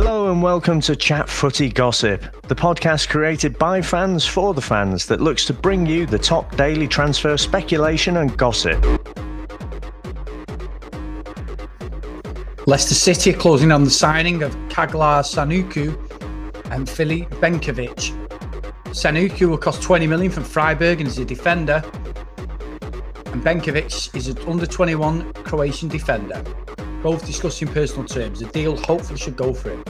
Hello and welcome to Chat Footy Gossip, the podcast created by fans for the fans that looks to bring you the top daily transfer speculation and gossip. Leicester City are closing on the signing of Caglar Söyüncü and Filip Benkovic. Söyüncü will cost 20 million from Freiburg and is a defender, and Benkovic is an under-21 Croatian defender. Both discussing personal terms. The deal hopefully should go for him.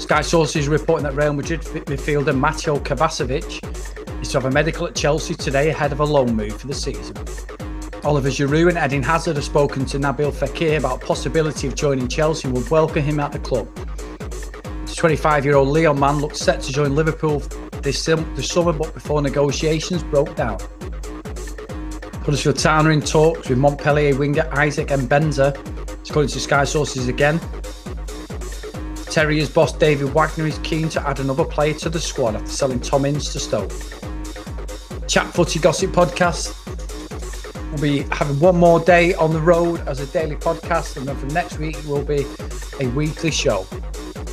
Sky sources are reporting that Real Madrid midfielder Mateo Kovacic is to have a medical at Chelsea today ahead of a loan move for the season. Oliver Giroud and Eden Hazard have spoken to Nabil Fekir about the possibility of joining Chelsea and would welcome him at the club. The 25-year-old Leon Mann looked set to join Liverpool this summer, but before negotiations broke down. Huddersfield Town are in talks with Montpellier winger Isaac Mbenza, according to Sky sources again. Terriers boss David Wagner is keen to add another player to the squad after selling Tom Ince to Stoke. Chat Footy Gossip podcast. We'll be having one more day on the road as a daily podcast, and then from next week it will be a weekly show.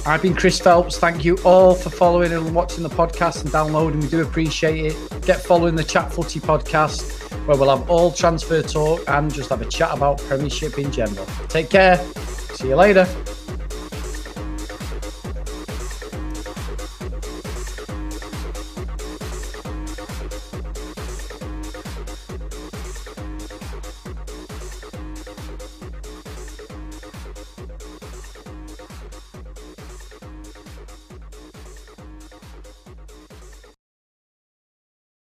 I've been Chris Phelps. Thank you all for following and watching the podcast and downloading. We do appreciate it. Get following the Chat Footy podcast, where we'll have all transfer talk and just have a chat about Premiership in general. Take care. See you later.